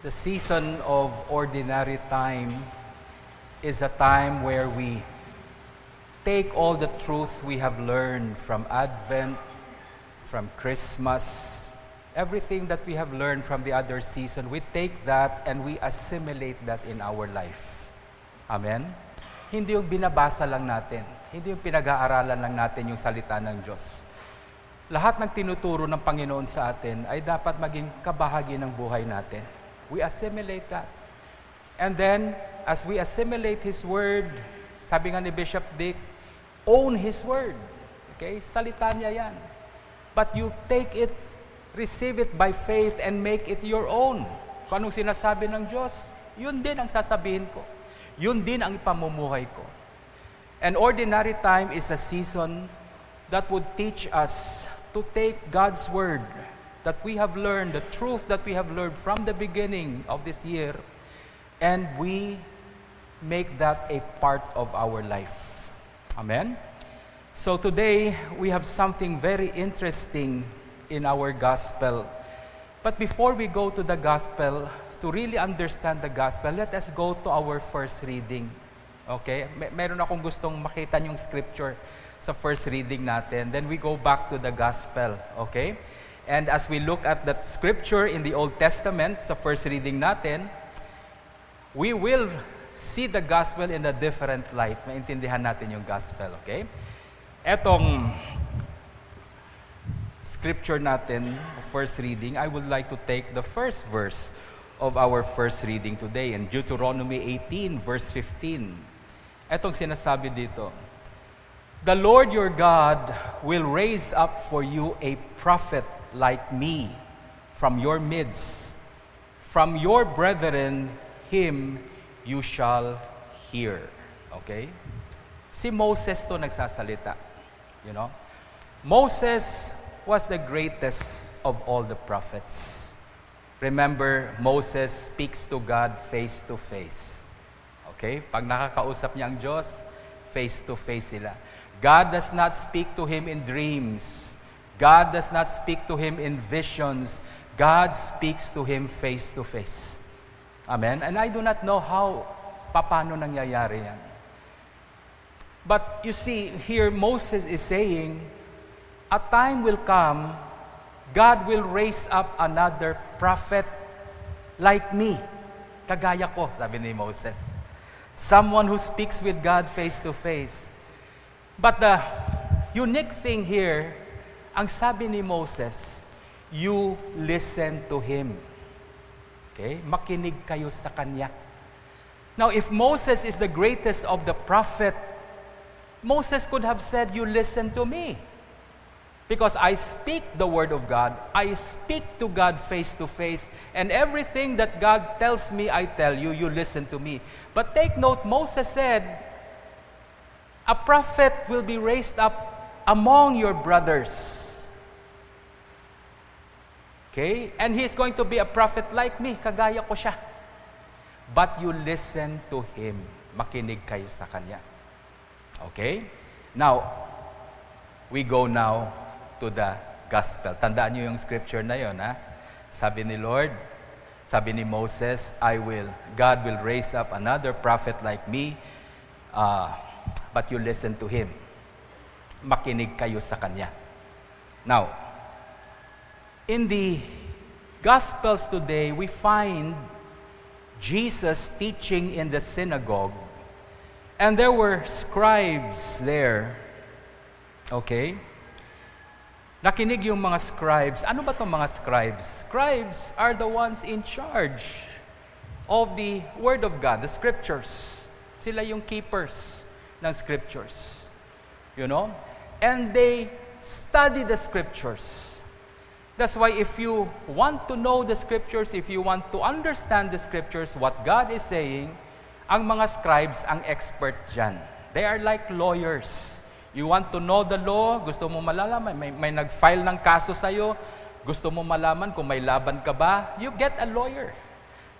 The season of ordinary time is a time where we take all the truth we have learned from Advent, from Christmas, everything that we have learned from the other season, we take that and we assimilate that in our life. Amen? Hindi yung binabasa lang natin. Hindi yung pinag-aaralan lang natin yung salita ng Diyos. Lahat ng tinuturo ng Panginoon sa atin ay dapat maging kabahagi ng buhay natin. We assimilate that. And then, as we assimilate His Word, sabi nga ni Bishop Dick, own His Word. Okay? Salita niya yan. But you take it, receive it by faith, and make it your own. Kung anong sinasabi ng Diyos, yun din ang sasabihin ko. Yun din ang ipamumuhay ko. An ordinary time is a season that would teach us to take God's Word that we have learned, the truth that we have learned from the beginning of this year, and we make that a part of our life. Amen? So today, we have something very interesting in our gospel. But before we go to the gospel, to really understand the gospel, let us go to our first reading. Okay? Meron akong gustong makita yung scripture sa first reading natin. Then we go back to the gospel. Okay? And as we look at that scripture in the Old Testament, sa first reading natin, we will see the gospel in a different light. Maintindihan natin yung gospel, okay? Etong scripture natin, first reading, I would like to take the first verse of our first reading today in Deuteronomy 18, verse 15. Etong sinasabi dito, "The Lord your God will raise up for you a prophet like me from your midst, from your brethren, him you shall hear." Okay? Si Moses to nagsasalita. You know? Moses was the greatest of all the prophets. Remember, Moses speaks to God face to face. Okay? Pag nakakausap niya ang Diyos, face to face sila. God does not speak to him in dreams. God does not speak to him in visions. God speaks to him face to face. Amen? And I do not know how, paano nangyayari yan. But you see, here Moses is saying, a time will come, God will raise up another prophet like me. Kagaya ko, sabi ni Moses. Someone who speaks with God face to face. But the unique thing here, ang sabi ni Moses, you listen to him. Okay? Makinig kayo sa kanya. Now, if Moses is the greatest of the prophet, Moses could have said, you listen to me. Because I speak the word of God. I speak to God face to face. And everything that God tells me, I tell you, you listen to me. But take note, Moses said, a prophet will be raised up among your brothers. Okay? And he's going to be a prophet like me. Kagaya ko siya. But you listen to him. Makinig kayo sa kanya. Okay? Now, we go now to the gospel. Tandaan niyo yung scripture na yun, ha? Sabi ni Lord, sabi ni Moses, God will raise up another prophet like me, but you listen to him. Makinig kayo sa kanya. Now, in the Gospels today, we find Jesus teaching in the synagogue. And there were scribes there. Okay? Nakinig yung mga scribes. Ano ba itong mga scribes? Scribes are the ones in charge of the Word of God, the Scriptures. Sila yung keepers ng Scriptures. You know? And they study the scriptures. That's why if you want to know the scriptures, if you want to understand the scriptures, what God is saying, ang mga scribes ang expert dyan. They are like lawyers. You want to know the law, gusto mo malalaman, may nag-file ng kaso sa'yo, gusto mo malaman kung may laban ka ba, you get a lawyer.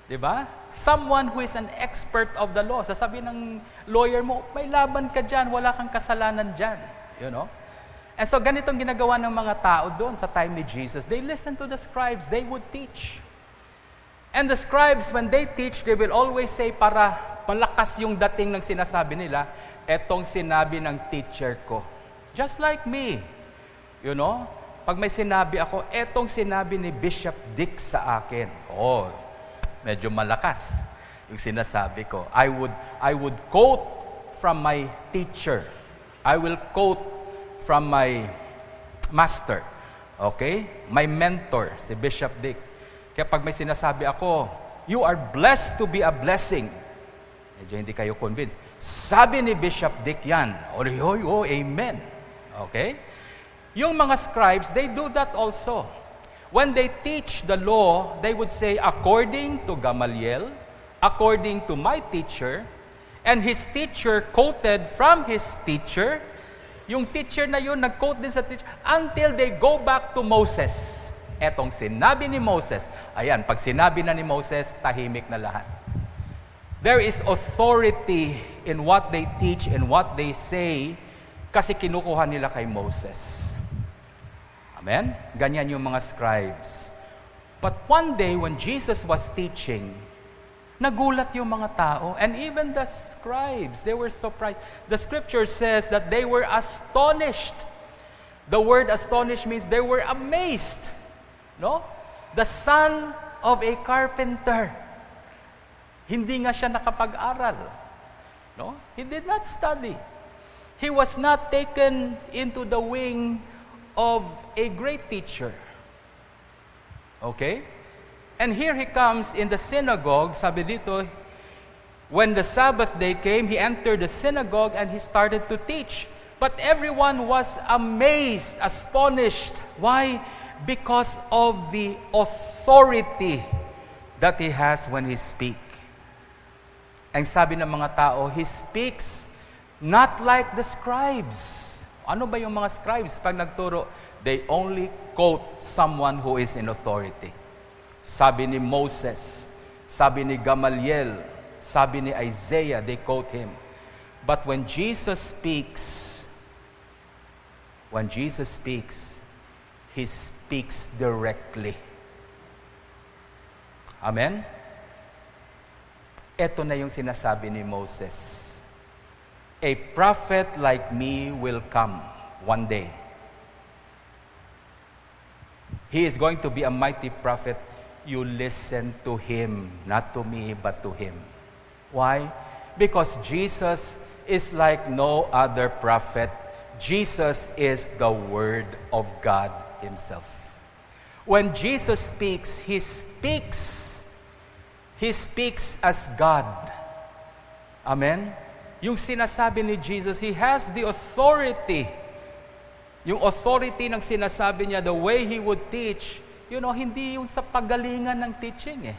Diba? Someone who is an expert of the law. Sasabihin ng lawyer mo, may laban ka dyan, wala kang kasalanan dyan. You know? And so, ganitong ginagawa ng mga tao doon sa time ni Jesus. They listen to the scribes. They would teach. And the scribes, when they teach, they will always say, para malakas yung dating ng sinasabi nila, etong sinabi ng teacher ko. Just like me. You know? Pag may sinabi ako, etong sinabi ni Bishop Dick sa akin. Oh, medyo malakas yung sinasabi ko. I would quote from my teacher. I will quote from my master. Okay? My mentor, si Bishop Dick. Kaya pag may sinasabi ako, you are blessed to be a blessing. Medyo hindi kayo convinced. Sabi ni Bishop Dick yan. Oh, amen. Okay? Yung mga scribes, they do that also. When they teach the law, they would say, according to Gamaliel, according to my teacher, and his teacher quoted from his teacher. Yung teacher na yun, nag-quote din sa teacher, until they go back to Moses. Etong sinabi ni Moses. Ayan, pag sinabi na ni Moses, tahimik na lahat. There is authority in what they teach and what they say kasi kinukuha nila kay Moses. Amen? Ganyan yung mga scribes. But one day when Jesus was teaching, nagulat yung mga tao and even the scribes, they were surprised. The scripture says that they were astonished. The word astonished means they were amazed. No? The son of a carpenter. Hindi nga siya nakapag-aral. No? He did not study. He was not taken into the wing of a great teacher. Okay? And here he comes in the synagogue. Sabi dito, when the Sabbath day came, he entered the synagogue and he started to teach. But everyone was amazed, astonished. Why? Because of the authority that he has when he speaks. Ang sabi ng mga tao, he speaks not like the scribes. Ano ba yung mga scribes pag nagturo? They only quote someone who is in authority. Sabi ni Moses, sabi ni Gamaliel, sabi ni Isaiah, they quote him. But when Jesus speaks, he speaks directly. Amen? Ito na yung sinasabi ni Moses. A prophet like me will come one day. He is going to be a mighty prophet. You listen to him, not to me, but to him. Why? Because Jesus is like no other prophet. Jesus is the Word of God himself. When Jesus speaks, He speaks as God. Amen? Yung sinasabi ni Jesus, He has the authority. Yung authority ng sinasabi niya, the way He would teach, you know, hindi yun sa pagalingan ng teaching eh.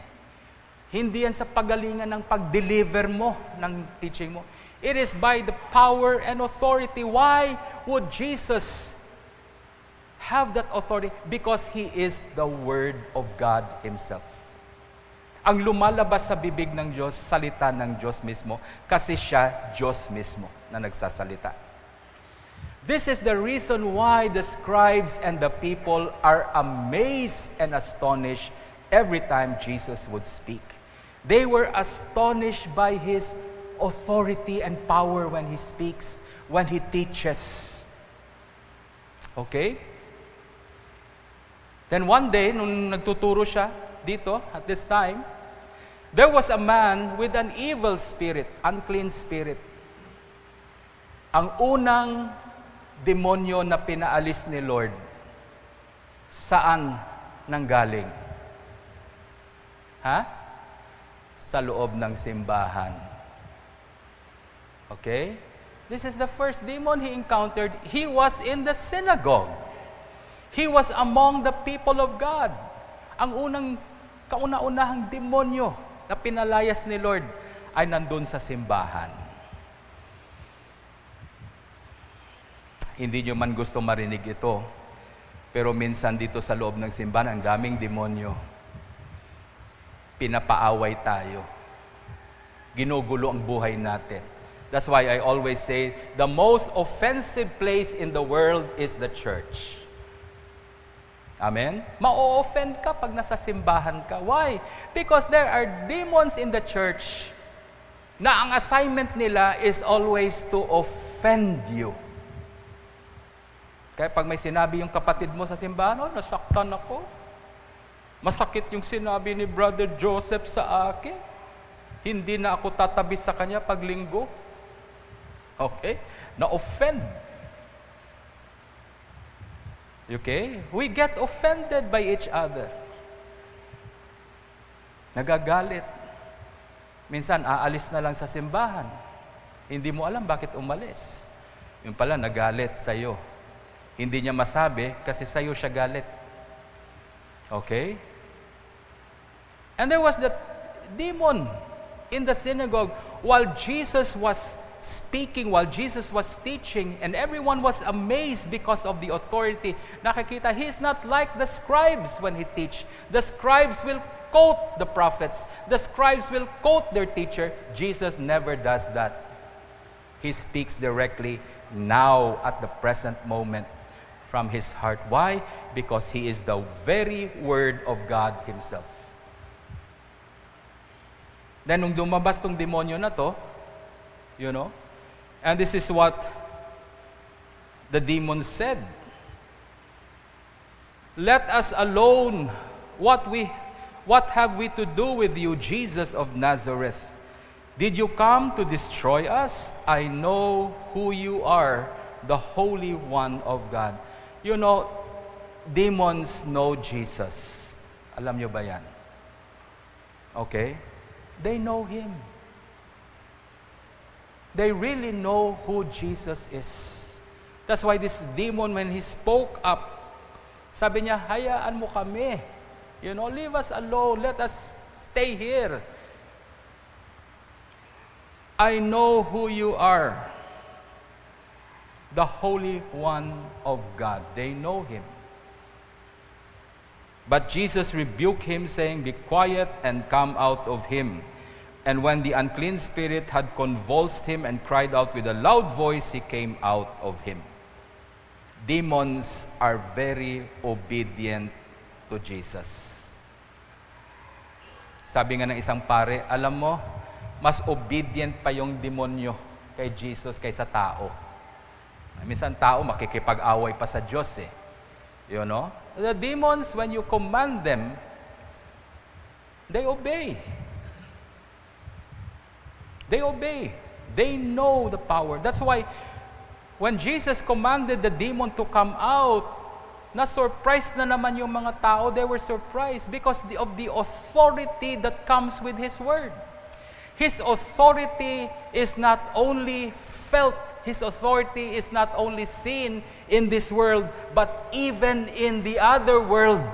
Hindi yan sa pagalingan ng pag-deliver mo ng teaching mo. It is by the power and authority. Why would Jesus have that authority? Because He is the Word of God Himself. Ang lumalabas sa bibig ng Diyos, salita ng Diyos mismo, kasi siya Diyos mismo na nagsasalita. This is the reason why the scribes and the people are amazed and astonished every time Jesus would speak. They were astonished by His authority and power when He speaks, when He teaches. Okay? Then one day, nung nagtuturo siya, dito, at this time, there was a man with an evil spirit, unclean spirit. Ang unang demonyo na pinaalis ni Lord, saan nanggaling? Ha? Sa loob ng simbahan. Okay? This is the first demon he encountered. He was in the synagogue. He was among the people of God. Ang kauna-unahang demonyo na pinalayas ni Lord ay nandun sa simbahan. Hindi nyo man gusto marinig ito, pero minsan dito sa loob ng simbahan, ang daming demonyo. Pinapaaway tayo. Ginugulo ang buhay natin. That's why I always say, the most offensive place in the world is the church. Amen? Ma-offend ka pag nasa simbahan ka. Why? Because there are demons in the church na ang assignment nila is always to offend you. Kaya pag may sinabi yung kapatid mo sa simbahan, oh, nasaktan ako. Masakit yung sinabi ni Brother Joseph sa akin. Hindi na ako tatabi sa kanya pag linggo. Okay? Na-offend. Okay? We get offended by each other. Nagagalit. Minsan, aalis na lang sa simbahan. Hindi mo alam bakit umalis. Yung pala, nagalit sa'yo. Hindi niya masabi kasi sa'yo siya galit. Okay? And there was that demon in the synagogue while Jesus was speaking, while Jesus was teaching, and everyone was amazed because of the authority. Nakikita, he's not like the scribes when he teach. The scribes will quote the prophets. The scribes will quote their teacher. Jesus never does that. He speaks directly now at the present moment from his heart. Why? Because he is the very word of God himself. Then nung dumabas tong demonyo na to, you know, and this is what the demon said. Let us alone. What have we to do with you, Jesus of Nazareth? Did you come to destroy us? I know who you are, the Holy One of God. You know, demons know Jesus. Alam nyo ba yan? Okay? They know him. They really know who Jesus is. That's why this demon, when he spoke up, sabi niya, hayaan mo kami. You know, leave us alone. Let us stay here. I know who you are. The Holy One of God. They know him. But Jesus rebuked him, saying, be quiet and come out of him. And when the unclean spirit had convulsed him and cried out with a loud voice, he came out of him. Demons are very obedient to Jesus. Sabi nga ng isang pare, alam mo, mas obedient pa yung demonyo kay Jesus kaysa tao. Minsan tao makikipag-away pa sa Diyos eh. You know? The demons, when you command them, they obey. They obey. They know the power. That's why when Jesus commanded the demon to come out, na-surprise na naman yung mga tao. They were surprised because of the authority that comes with His Word. His authority is not only felt, His authority is not only seen in this world, but even in the other world,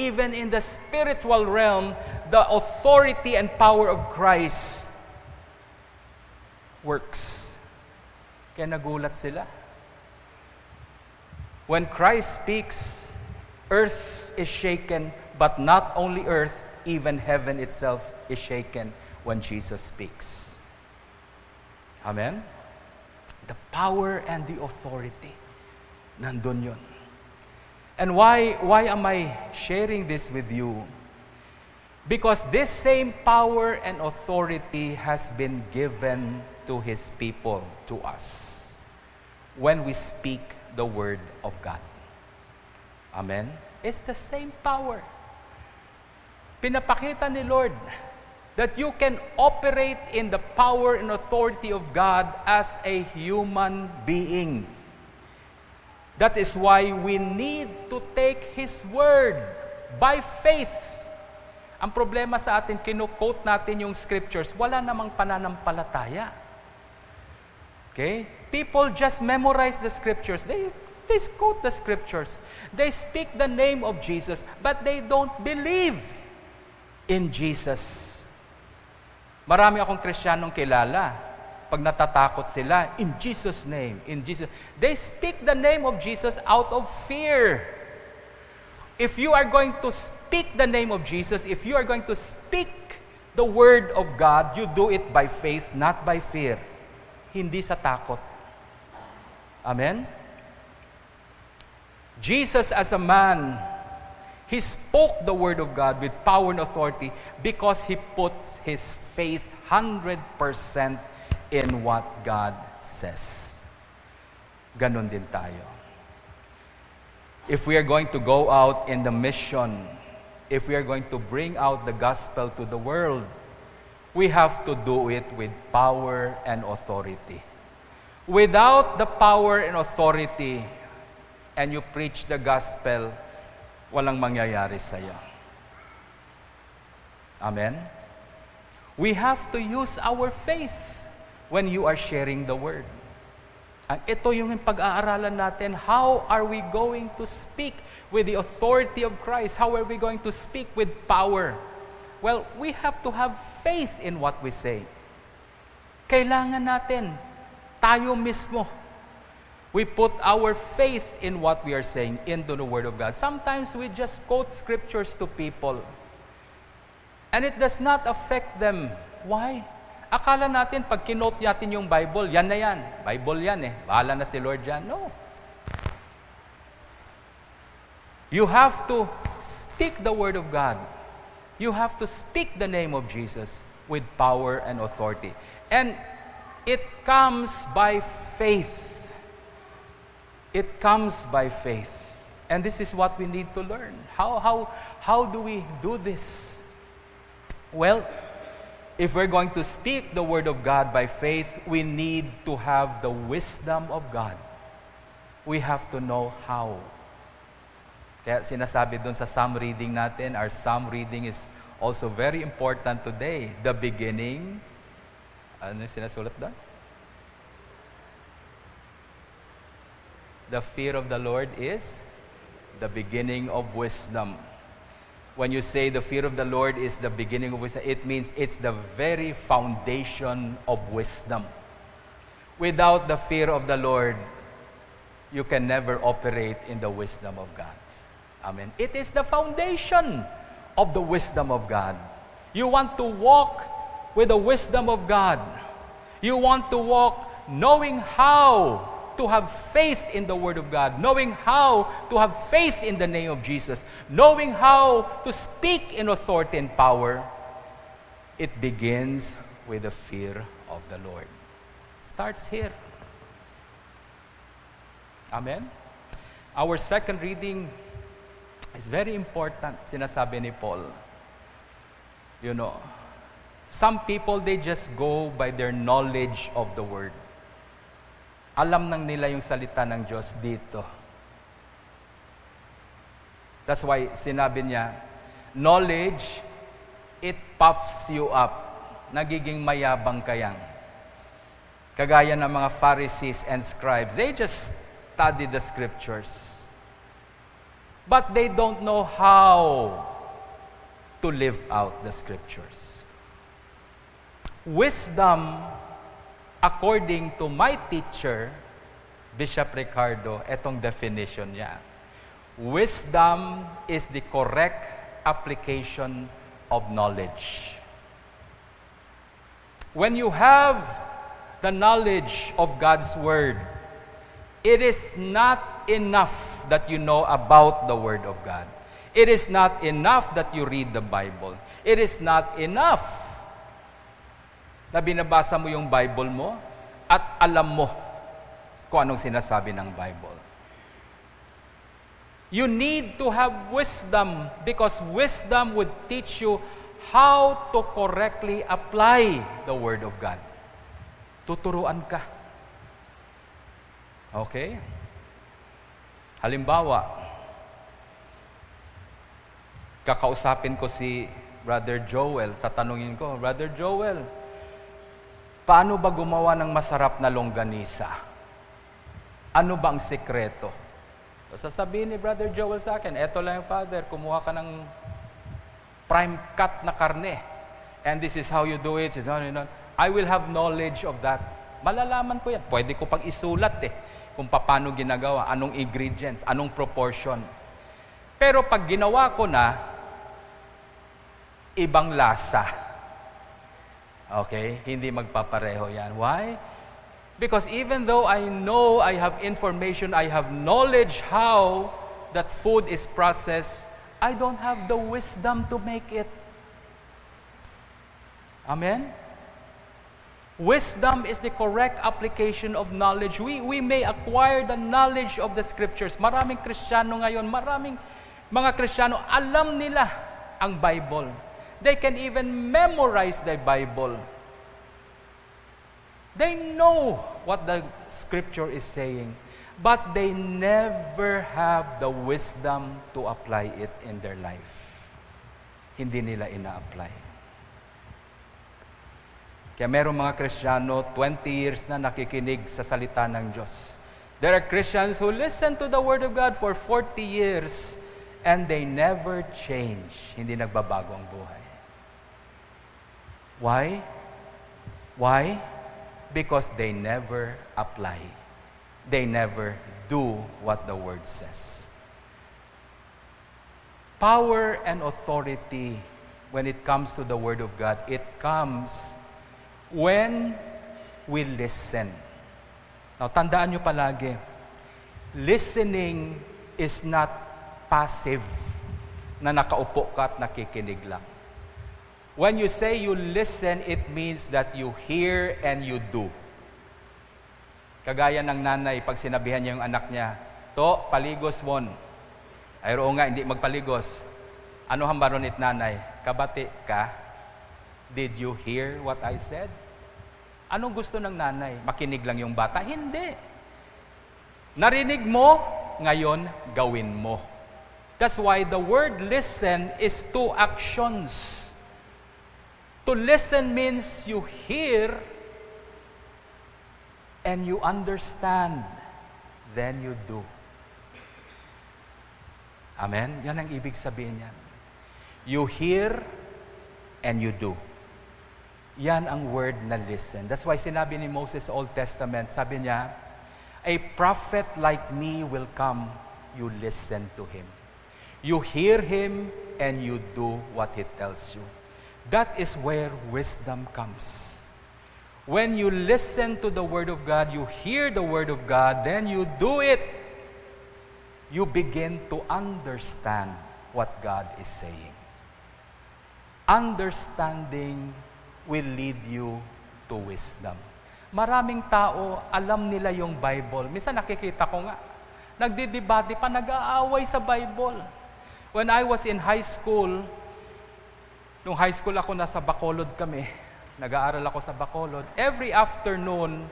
even in the spiritual realm, the authority and power of Christ works. Kaya nagulat sila. When Christ speaks, earth is shaken, but not only earth, even heaven itself is shaken when Jesus speaks. Amen? The power and the authority. Nandun yun. And why am I sharing this with you? Because this same power and authority has been given to His people, to us, when we speak the Word of God. Amen? It's the same power. Pinapakita ni Lord that you can operate in the power and authority of God as a human being. That is why we need to take His Word by faith. Ang problema sa atin, kinu-quote natin yung scriptures, wala namang pananampalataya. Okay? People just memorize the scriptures. They quote the scriptures. They speak the name of Jesus, but they don't believe in Jesus. Marami akong Kristiyanong kilala. Pag natatakot sila, in Jesus' name, in Jesus. They speak the name of Jesus out of fear. If you are going to speak the name of Jesus, if you are going to speak the Word of God, you do it by faith, not by fear. Hindi sa takot. Amen? Jesus as a man He spoke the word of God with power and authority because he puts his faith 100% in what God says. Ganon din tayo. If we are going to go out in the mission, if we are going to bring out the gospel to the world, we have to do it with power and authority. Without the power and authority, and you preach the gospel, walang mangyayari sa'yo. Amen? We have to use our faith when you are sharing the word. At ito yung pag-aaralan natin, how are we going to speak with the authority of Christ? How are we going to speak with power? Well, we have to have faith in what we say. Kailangan natin, tayo mismo, we put our faith in what we are saying, into the Word of God. Sometimes we just quote scriptures to people. And it does not affect them. Why? Akala natin, pag kinote natin yung Bible, yan na yan. Bible yan eh. Bahala na si Lord yan. No. You have to speak the Word of God. You have to speak the name of Jesus with power and authority. And it comes by faith. It comes by faith. And this is what we need to learn. How do we do this? Well, if we're going to speak the Word of God by faith, we need to have the wisdom of God. We have to know how. Kaya sinasabi dun sa psalm reading natin, our psalm reading is also very important today. The beginning, ano yung sinasulat doon? The fear of the Lord is the beginning of wisdom. When you say the fear of the Lord is the beginning of wisdom, it means it's the very foundation of wisdom. Without the fear of the Lord, you can never operate in the wisdom of God. Amen. It is the foundation of the wisdom of God. You want to walk with the wisdom of God. You want to walk knowing how to have faith in the Word of God, knowing how to have faith in the name of Jesus, knowing how to speak in authority and power. It begins with the fear of the Lord. Starts here. Amen? Our second reading is very important, sinasabi ni Paul. You know, some people, they just go by their knowledge of the Word. Alam nang nila yung salita ng Diyos dito. That's why sinabi niya, knowledge, it puffs you up. Nagiging mayabang kayang. Kagaya ng mga Pharisees and scribes, they just study the scriptures. But they don't know how to live out the scriptures. Wisdom, according to my teacher, Bishop Ricardo, etong definition niya. Wisdom is the correct application of knowledge. When you have the knowledge of God's Word, it is not enough that you know about the Word of God. It is not enough that you read the Bible. It is not enough na binabasa mo yung Bible mo at alam mo kung anong sinasabi ng Bible. You need to have wisdom because wisdom would teach you how to correctly apply the Word of God. Tuturuan ka. Okay? Halimbawa, kakausapin ko si Brother Joel. Tatanungin ko, Brother Joel, paano ba gumawa ng masarap na longganisa? Ano ba ang sekreto? So, sasabihin ni Brother Joel sa akin, eto lang Father, kumuha ka ng prime cut na karne. And this is how you do it. You know. I will have knowledge of that. Malalaman ko yan. Pwede ko pang isulat kung paano ginagawa, anong ingredients, anong proportion. Pero pag ginawa ko na, ibang lasa. Okay? Hindi magpapareho yan. Why? Because even though I know I have information, I have knowledge how that food is processed, I don't have the wisdom to make it. Amen? Wisdom is the correct application of knowledge. We may acquire the knowledge of the Scriptures. Maraming Kristiyano ngayon, maraming mga Kristiyano, alam nila ang Bible. They can even memorize the Bible. They know what the Scripture is saying, but they never have the wisdom to apply it in their life. Hindi nila ina-apply. Kaya meron mga Kristiyano, 20 years na nakikinig sa salita ng Diyos. There are Christians who listen to the Word of God for 40 years and they never change. Hindi nagbabago ang buhay. Why? Why? Because they never apply. They never do what the Word says. Power and authority when it comes to the Word of God, it comes when we listen. Now, tandaan nyo palagi, listening is not passive na nakaupo ka at nakikinig lang. When you say you listen, it means that you hear and you do. Kagaya ng nanay, pag sinabihan niya yung anak niya, to, paligos mon. Ay, roon nga, hindi magpaligos. Ano hambaron it nanay? Kabati ka? Did you hear what I said? Anong gusto ng nanay? Makinig lang yung bata? Hindi. Narinig mo, ngayon gawin mo. That's why the word listen is two actions. To listen means you hear and you understand. Then you do. Amen? Yan ang ibig sabihin yan. You hear and you do. Yan ang word na listen. That's why sinabi ni Moses Old Testament, sabi niya, a prophet like me will come, you listen to him. You hear him and you do what he tells you. That is where wisdom comes. When you listen to the Word of God, you hear the Word of God, then you do it. You begin to understand what God is saying. Understanding will lead you to wisdom. Maraming tao, alam nila yung Bible. Minsan nakikita ko nga, nagdidebate pa, nag-aaway sa Bible. When I was in high school, nung high school ako, nasa Bacolod kami. Nag-aaral ako sa Bacolod. Every afternoon,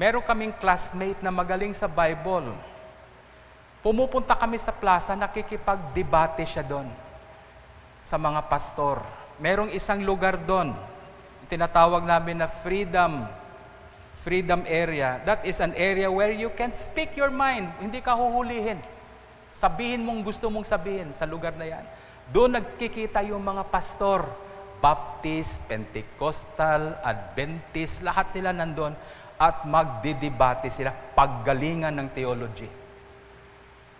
meron kaming classmate na magaling sa Bible. Pumupunta kami sa plaza, nakikipag-debate siya doon sa mga pastor. Merong isang lugar doon, tinatawag namin na freedom area. That is an area where you can speak your mind. Hindi ka huhulihin. Sabihin mong gusto mong sabihin sa lugar na yan. Doon nagkikita yung mga pastor. Baptist, Pentecostal, Adventist, lahat sila nandun. At magdidebate sila, paggalingan ng theology.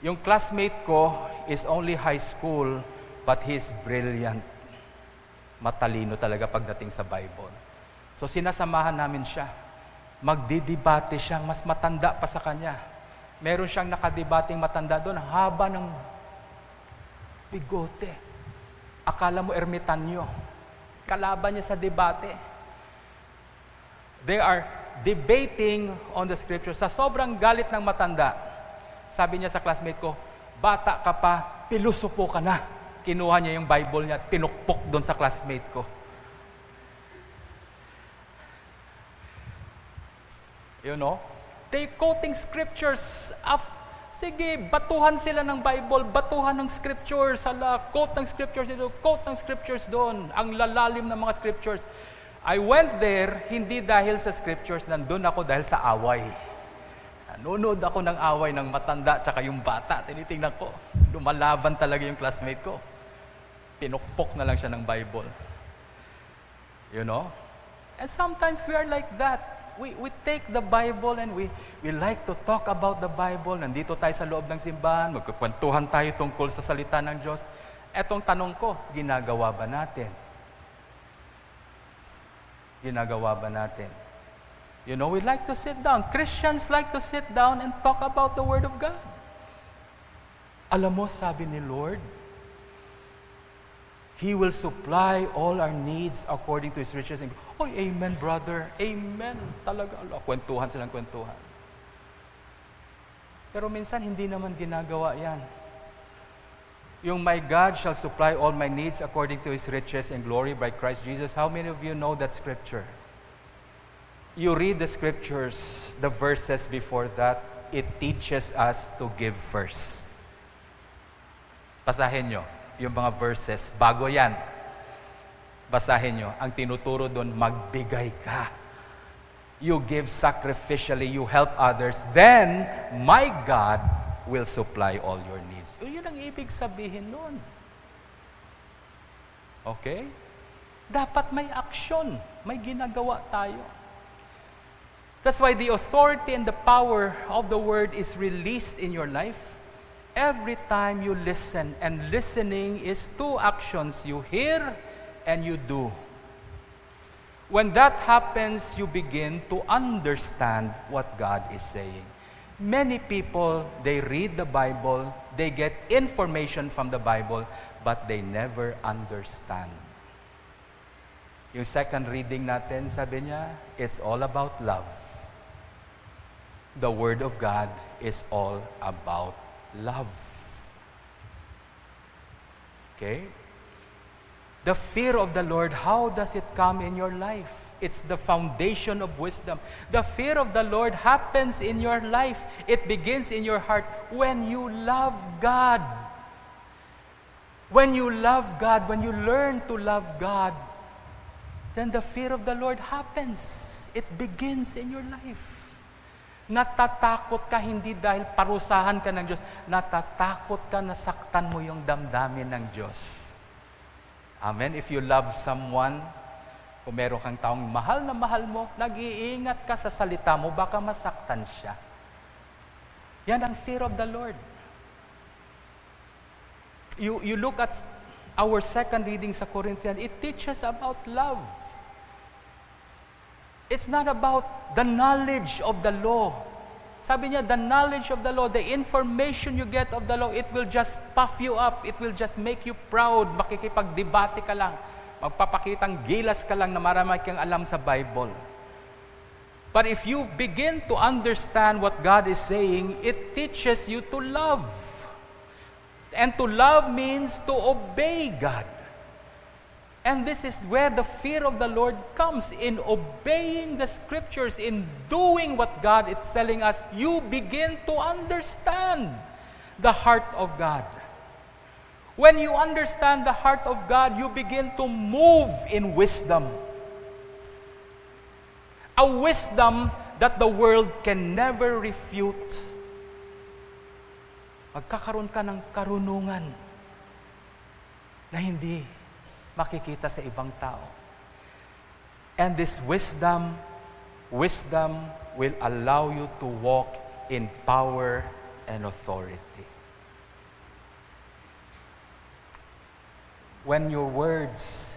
Yung classmate ko is only high school, but he's brilliant. Matalino talaga pagdating sa Bible. So sinasamahan namin siya. Magdidebate siya, mas matanda pa sa kanya. Meron siyang nakadebating matanda doon, haba ng bigote. Akala mo ermitanyo. Kalaban niya sa debate. They are debating on the Scripture. Sa sobrang galit ng matanda, sabi niya sa classmate ko, bata ka pa, pilusupo ka na. Kinuha niya yung Bible niya at pinukpok doon sa classmate ko. You know? They're quoting scriptures. Sige, batuhan sila ng Bible, batuhan ng scriptures, quote ng scriptures dito, quote ng scriptures doon. Ang lalalim ng mga scriptures. I went there, hindi dahil sa scriptures, nandun ako dahil sa away. Nanonood ako ng away ng matanda tsaka yung bata. Tinitingnan ko, lumalaban talaga yung classmate ko. Pinukpok na lang siya ng Bible. You know? And sometimes we are like that. We take the Bible and we like to talk about the Bible. Nandito tayo sa loob ng simbahan, magkukwentuhan tayo tungkol sa salita ng Diyos. Etong tanong ko, ginagawa ba natin? Ginagawa ba natin? You know, we like to sit down. Christians like to sit down and talk about the Word of God. Alam mo, sabi ni Lord, He will supply all our needs according to His riches. And oy, amen, brother. Amen. Talaga. Kwentuhan silang kwentuhan. Pero minsan, hindi naman ginagawa yan. Yung my God shall supply all my needs according to His riches and glory by Christ Jesus. How many of you know that scripture? You read the scriptures, the verses before that, it teaches us to give first. Basahin nyo yung mga verses. Bago yan, basahin nyo. Ang tinuturo doon, magbigay ka. You give sacrificially, you help others. Then, my God will supply all your needs. Yun ang ibig sabihin nun. Okay? Dapat may action. May ginagawa tayo. That's why the authority and the power of the Word is released in your life every time you listen. And listening is two actions. You hear and you do. When that happens, you begin to understand what God is saying. Many people, they read the Bible, they get information from the Bible, but they never understand. Yung second reading natin, sabi niya, it's all about love. The Word of God is all about love. Okay? The fear of the Lord, how does it come in your life? It's the foundation of wisdom. The fear of the Lord happens in your life. It begins in your heart when you love God. When you love God, when you learn to love God, then the fear of the Lord happens. It begins in your life. Natatakot ka hindi dahil parusahan ka ng Diyos. Natatakot ka na saktan mo yung damdamin ng Diyos. Amen? If you love someone, kung meron kang taong mahal na mahal mo, nag-iingat ka sa salita mo, baka masaktan siya. Yan ang fear of the Lord. You look at our second reading sa Corinthians, it teaches about love. It's not about the knowledge of the law. Sabi niya, the knowledge of the law, the information you get of the law, it will just puff you up. It will just make you proud. Makikipag-debate ka lang. Magpapakitang gilas ka lang na marami kang alam sa Bible. But if you begin to understand what God is saying, it teaches you to love. And to love means to obey God. And this is where the fear of the Lord comes, in obeying the scriptures, in doing what God is telling us. You begin to understand the heart of God. When you understand the heart of God, you begin to move in wisdom. A wisdom that the world can never refute. Magkakaroon ka ng karunungan na hindi makikita sa ibang tao. And this wisdom will allow you to walk in power and authority. When your words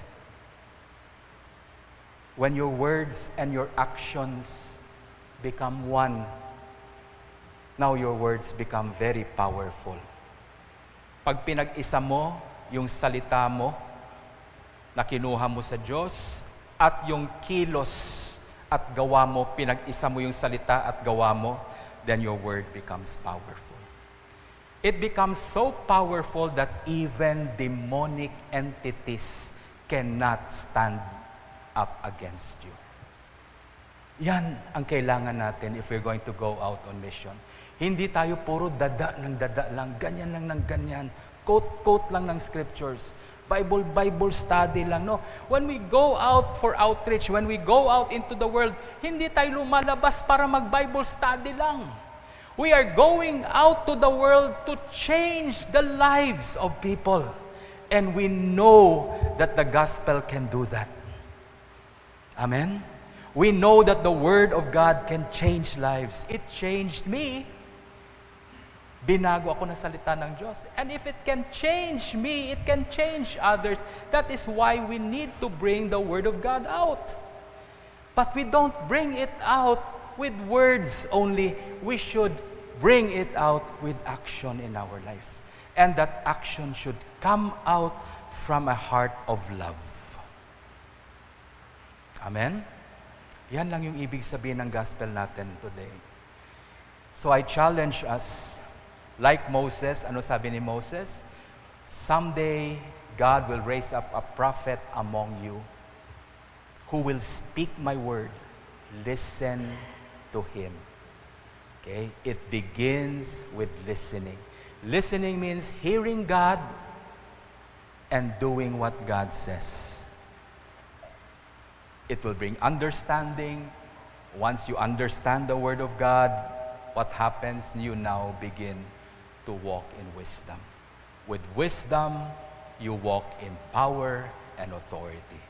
and your actions become one, now your words become very powerful. Pag pinag-isa mo yung salita mo na kinuha mo sa Diyos at yung kilos at gawa mo, pinag-isa mo yung salita at gawa mo, then your word becomes powerful. It becomes so powerful that even demonic entities cannot stand up against you. Yan ang kailangan natin if we're going to go out on mission. Hindi tayo puro dada lang, ganyan lang ng ganyan, quote lang ng scriptures, Bible study lang, no? When we go out for outreach, when we go out into the world, hindi tayo lumalabas para mag-Bible study lang. We are going out to the world to change the lives of people. And we know that the gospel can do that. Amen? We know that the Word of God can change lives. It changed me. Binago ako ng salita ng Diyos. And if it can change me, it can change others. That is why we need to bring the Word of God out. But we don't bring it out with words only. We should bring it out with action in our life. And that action should come out from a heart of love. Amen? Yan lang yung ibig sabihin ng gospel natin today. So I challenge us, like Moses, ano sabi ni Moses? Someday, God will raise up a prophet among you who will speak my word. Listen to him. Okay? It begins with listening. Listening means hearing God and doing what God says. It will bring understanding. Once you understand the word of God, what happens? You now begin to walk in wisdom. With wisdom, you walk in power and authority.